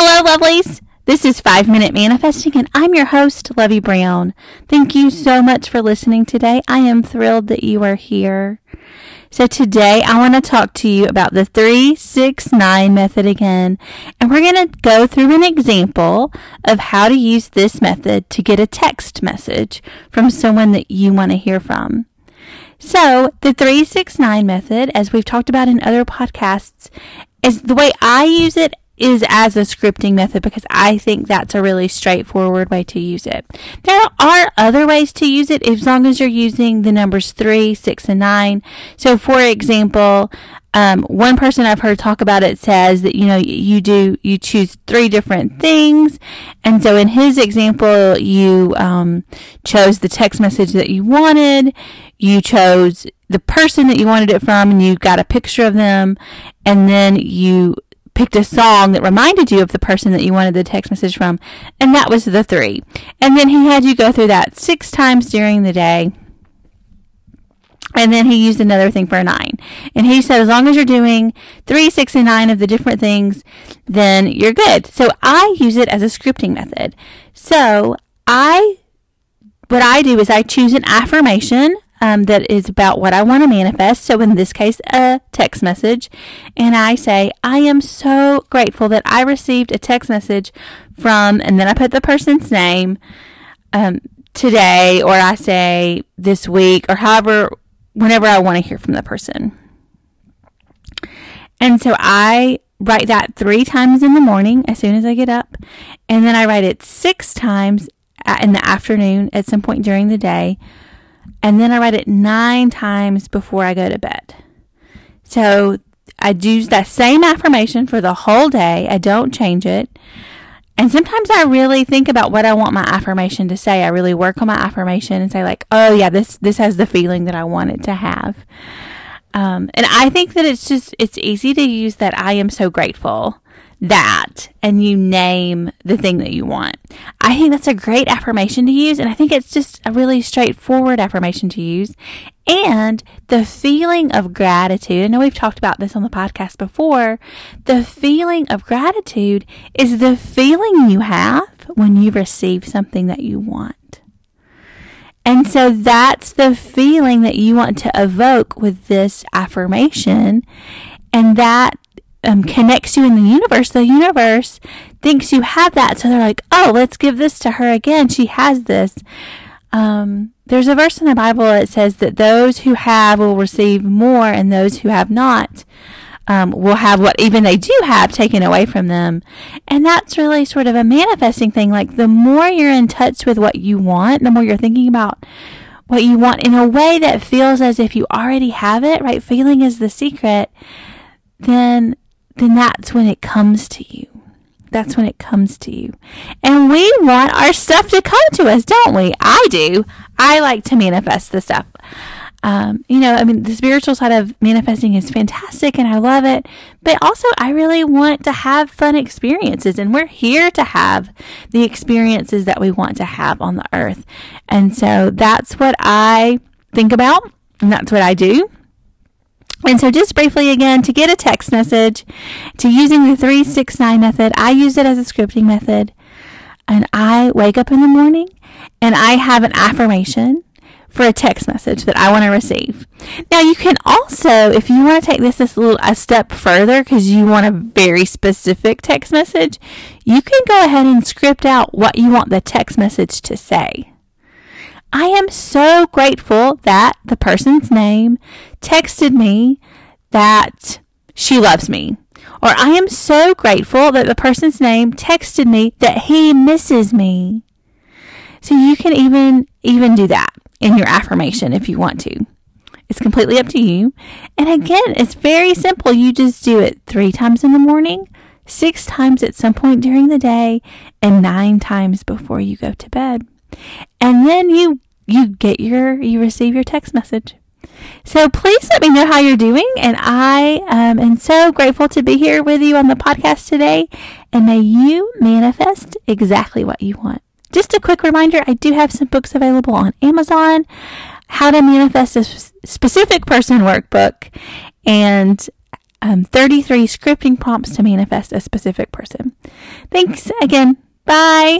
Hello, lovelies. This is 5-Minute Manifesting, and I'm your host, Lovie Brown. Thank you so much for listening today. I am thrilled that you are here. So today, I want to talk to you about the 369 method again, and we're going to go through an example of how to use this method to get a text message from someone that you want to hear from. So the 369 method, as we've talked about in other podcasts, is the way I use it is as a scripting method because I think that's a really straightforward way to use it. There are other ways to use it as long as you're using the numbers 3, 6, and 9. So for example, one person I've heard talk about it says that, you choose three different things. And so in his example, you chose the text message that you wanted, you chose the person that you wanted it from, and you got a picture of them, and then you picked a song that reminded you of the person that you wanted the text message from, and that was the 3. And then he had you go through that 6 times during the day, and then he used another thing for a 9. And he said as long as you're doing 3, 6, and 9 of the different things, then you're good. So I use it as a scripting method. So what I do is I choose an affirmation that is about what I want to manifest. So in this case, a text message. And I say, I am so grateful that I received a text message from, and then I put the person's name today, or I say this week, or however, whenever I want to hear from the person. And so I write that 3 times in the morning as soon as I get up. And then I write it 6 times in the afternoon at some point during the day. And then I write it 9 times before I go to bed. So I do that same affirmation for the whole day. I don't change it. And sometimes I really think about what I want my affirmation to say. I really work on my affirmation and say like, oh yeah, this has the feeling that I want it to have. And I think that it's easy to use that I am so grateful that, and you name the thing that you want. I think that's a great affirmation to use, and I think it's just a really straightforward affirmation to use. And the feeling of gratitude, I know we've talked about this on the podcast before, the feeling of gratitude is the feeling you have when you receive something that you want. And so that's the feeling that you want to evoke with this affirmation, and that connects you in the universe. The universe thinks you have that, so they're like, oh, let's give this to her again. She has this. There's a verse in the Bible that says that those who have will receive more, and those who have not will have what even they do have taken away from them. And that's really sort of a manifesting thing. Like the more you're in touch with what you want, the more you're thinking about what you want in a way that feels as if you already have it, right? Feeling is the secret. Then that's when it comes to you. That's when it comes to you. And we want our stuff to come to us, don't we? I do. I like to manifest the stuff. The spiritual side of manifesting is fantastic and I love it. But also I really want to have fun experiences, and we're here to have the experiences that we want to have on the earth. And so that's what I think about, and that's what I do. And so just briefly again, to get a text message, to using the 369 method, I use it as a scripting method. And I wake up in the morning and I have an affirmation for a text message that I want to receive. Now you can also, if you want to take this a step further because you want a very specific text message, you can go ahead and script out what you want the text message to say. I am so grateful that the person's name texted me that she loves me. Or I am so grateful that the person's name texted me that he misses me. So you can even do that in your affirmation if you want to. It's completely up to you. And again, it's very simple. You just do it 3 times in the morning, 6 times at some point during the day, and 9 times before you go to bed. And then you receive your text message. So please let me know how you're doing. And I am so grateful to be here with you on the podcast today. And may you manifest exactly what you want. Just a quick reminder, I do have some books available on Amazon, How to Manifest a Specific Person Workbook, and 33 scripting prompts to manifest a specific person. Thanks again. Bye.